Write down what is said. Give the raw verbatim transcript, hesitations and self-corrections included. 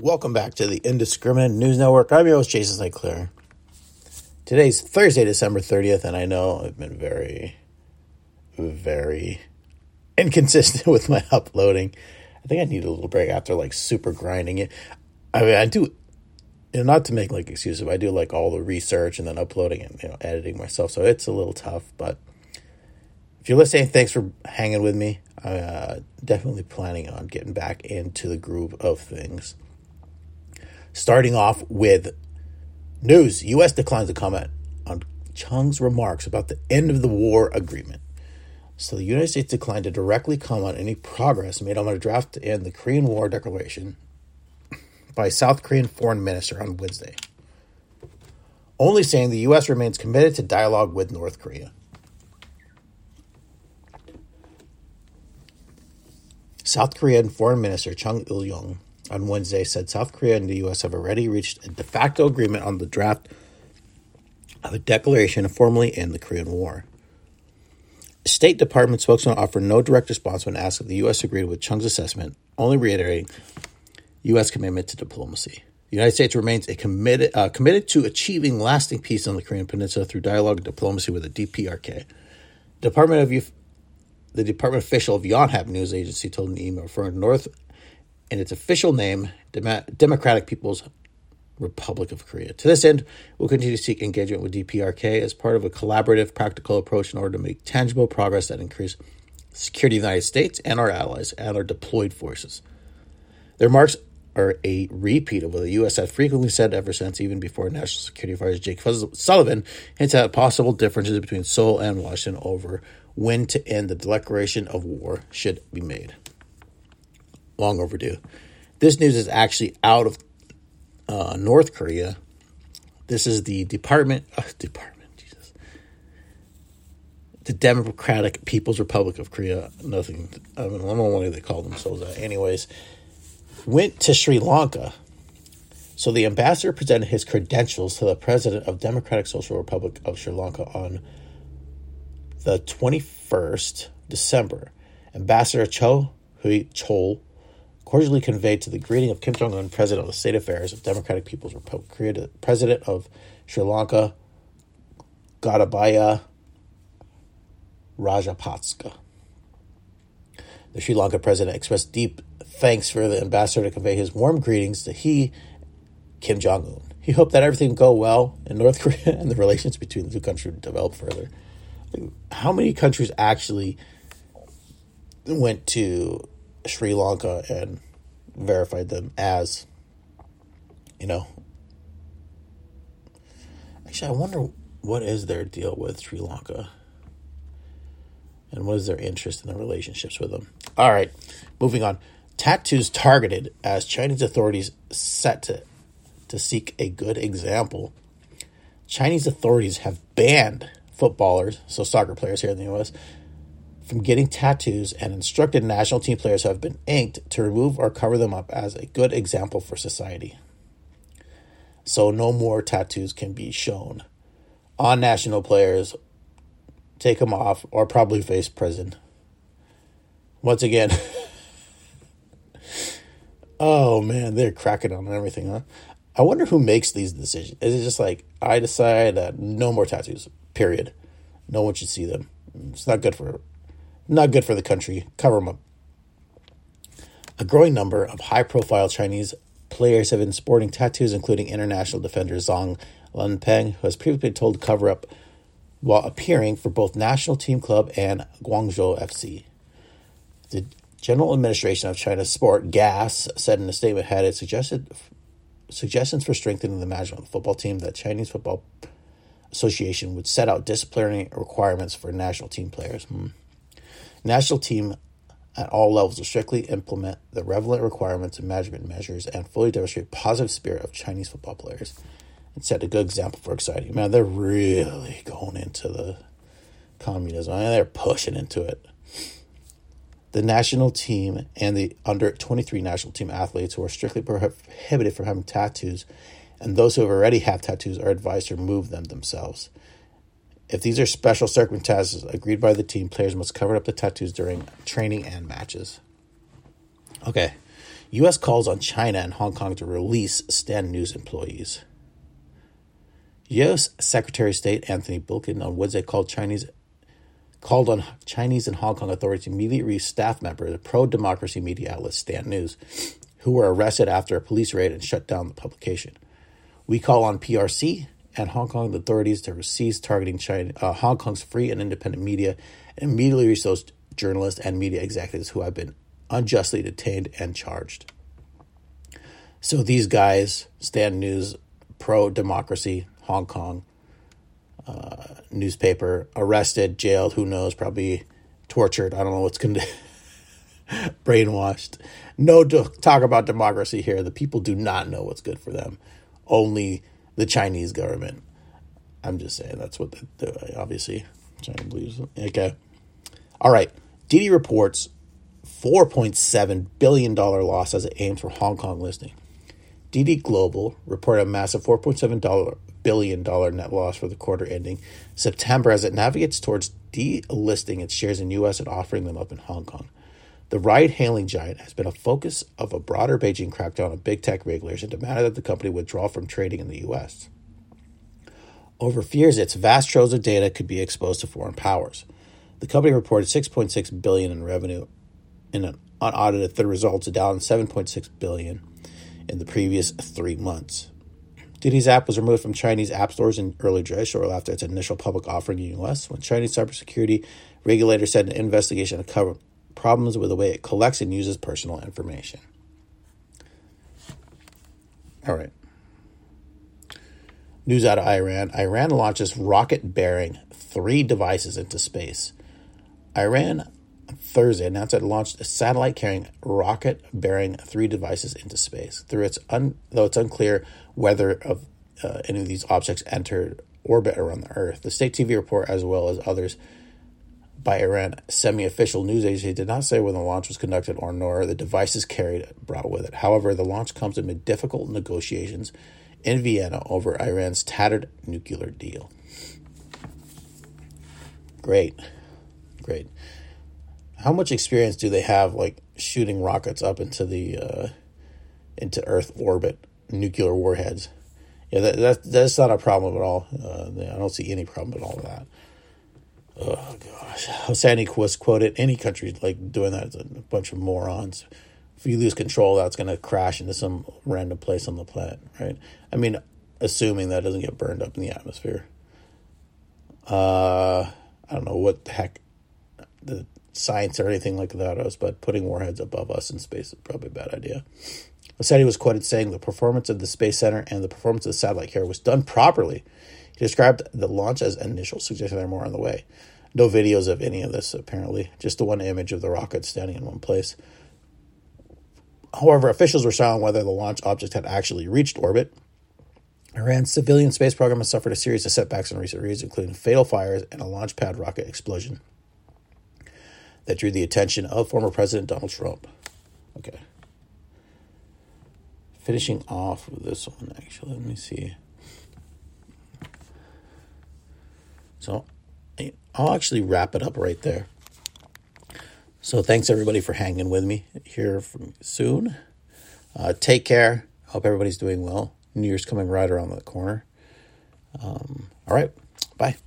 Welcome back to the Indiscriminate News Network. I'm your host, Jason Sinclair. Today's Thursday, December thirtieth, and I know I've been very, very inconsistent with my uploading. I think I need a little break after, like, super grinding it. I mean, I do, you know, not to make, like, excuses, but I do, like, all the research and then uploading and, you know, editing myself, so it's a little tough, but if you're listening, thanks for hanging with me. I'm uh, definitely planning on getting back into the groove of things. Starting off with news. U S declines to comment on Chung's remarks about the end of the war agreement. So the United States declined to directly comment on any progress made on a draft to end the Korean War declaration by South Korean Foreign Minister on Wednesday, only saying the U S remains committed to dialogue with North Korea. South Korean Foreign Minister Chung Il-yong on Wednesday said South Korea and the U S have already reached a de facto agreement on the draft of a declaration to formally end the Korean War. State Department spokesman offered no direct response when asked if the U S agreed with Chung's assessment, only reiterating U S commitment to diplomacy. The United States remains a committed, uh, committed to achieving lasting peace on the Korean Peninsula through dialogue and diplomacy with the D P R K. Department of Youth, the department official of Yonhap News Agency told an email referring to North in its official name, Dem- Democratic People's Republic of Korea. To this end, we'll continue to seek engagement with D P R K as part of a collaborative, practical approach in order to make tangible progress that increase security of the United States and our allies and our deployed forces. The remarks are a repeat of what the U S has frequently said ever since, even before National Security Advisor Jake Sullivan hints at possible differences between Seoul and Washington over when to end the declaration of war should be made. Long overdue. This news is actually out of uh, North Korea. This is the Department, uh, Department, Jesus, the Democratic People's Republic of Korea. Nothing. I mean, I don't know what they call themselves. Uh, anyways, went to Sri Lanka. So the ambassador presented his credentials to the president of Democratic Social Republic of Sri Lanka on the twenty-first of December. Ambassador Cho Hui Chol cordially conveyed to the greeting of Kim Jong-un, President of the State Affairs of Democratic People's Republic of Korea, to the President of Sri Lanka, Gotabaya Rajapaksa. The Sri Lanka President expressed deep thanks for the ambassador to convey his warm greetings to he, Kim Jong-un. He hoped that everything would go well in North Korea and the relations between the two countries would develop further. How many countries actually went to Sri Lanka and verified them as, you know, actually, I wonder what is their deal with Sri Lanka and what is their interest in the relationships with them. All right, moving on. Tattoos targeted as Chinese authorities set to, to seek a good example. Chinese authorities have banned footballers, so soccer players here in the U S, from getting tattoos and instructed national team players who have been inked to remove or cover them up as a good example for society. So no more tattoos can be shown on national players, take them off, or probably face prison. Once again, oh man, they're cracking on everything, huh? I wonder who makes these decisions. Is it just like, I decide that no more tattoos, period. No one should see them. It's not good for Not good for the country. Cover them up. A growing number of high-profile Chinese players have been sporting tattoos, including international defender Zhang Lunpeng, who has previously been told to cover up while appearing for both national team club and Guangzhou F C. The General Administration of China's Sport, G A S, said in a statement had it suggested suggestions for strengthening the management of the football team that Chinese Football Association would set out disciplinary requirements for national team players. Hmm. National team at all levels will strictly implement the relevant requirements and management measures and fully demonstrate positive spirit of Chinese football players and set a good example for exciting. Man, they're really going into the communism. I mean, they're pushing into it. The national team and the under twenty-three national team athletes who are strictly prohibited from having tattoos, and those who have already have tattoos are advised to remove them themselves. If these are special circumstances agreed by the team, players must cover up the tattoos during training and matches. Okay, U S calls on China and Hong Kong to release Stand News employees. U S Secretary of State Anthony Blinken on Wednesday called Chinese called on Chinese and Hong Kong authorities to immediately release staff members of pro-democracy media outlet Stand News, who were arrested after a police raid and shut down the publication. We call on P R C and Hong Kong authorities to cease targeting China, uh, Hong Kong's free and independent media and immediately release those journalists and media executives who have been unjustly detained and charged. So these guys, Stand News, pro-democracy, Hong Kong uh, newspaper, arrested, jailed, who knows, probably tortured. I don't know what's going to brainwashed. No talk about democracy here. The people do not know what's good for them. Only the Chinese government. I'm just saying that's what they do. Obviously, China believes it. Okay. All right. Didi reports four point seven billion dollars loss as it aims for Hong Kong listing. Didi Global reported a massive four point seven billion dollars net loss for the quarter ending September as it navigates towards delisting its shares in U S and offering them up in Hong Kong. The ride-hailing giant has been a focus of a broader Beijing crackdown on big tech regulators and demanded that the company withdraw from trading in the U S. Over fears its vast troves of data could be exposed to foreign powers. The company reported six point six billion dollars in revenue in an unaudited third results, down seven point six billion dollars in the previous three months. Didi's app was removed from Chinese app stores in early July, shortly after its initial public offering in the U S, when Chinese cybersecurity regulators said an investigation uncovered problems with the way it collects and uses personal information. All right. News out of Iran. Iran launches rocket bearing three devices into space. Iran Thursday announced it launched a satellite carrying rocket bearing three devices into space. Through its un, though it's unclear whether of uh, any of these objects entered orbit around the Earth. The state T V report, as well as others by Iran semi-official news agency, did not say when the launch was conducted or nor the devices carried brought with it. However, the launch comes amid difficult negotiations in Vienna over Iran's tattered nuclear deal. Great. Great. How much experience do they have, like, shooting rockets up into the, uh, into Earth orbit, nuclear warheads? Yeah, that, that that's not a problem at all. Uh, I don't see any problem at all with that. Oh, gosh. Sandy Quist quoted, any country like doing that is a bunch of morons. If you lose control, that's going to crash into some random place on the planet, right? I mean, assuming that doesn't get burned up in the atmosphere. Uh, I don't know what the heck the science or anything like that is, but putting warheads above us in space is probably a bad idea. Sandy was quoted saying, the performance of the Space Center and the performance of the satellite here was done properly. He described the launch as initial, suggesting there are more on the way. No videos of any of this, apparently. Just the one image of the rocket standing in one place. However, officials were silent whether the launch object had actually reached orbit. Iran's civilian space program has suffered a series of setbacks in recent years, including fatal fires and a launch pad rocket explosion that drew the attention of former President Donald Trump. Okay. Finishing off with this one, actually. Let me see. So I'll actually wrap it up right there. So thanks, everybody, for hanging with me here from soon. Uh, take care. Hope everybody's doing well. New Year's coming right around the corner. Um, all right. Bye.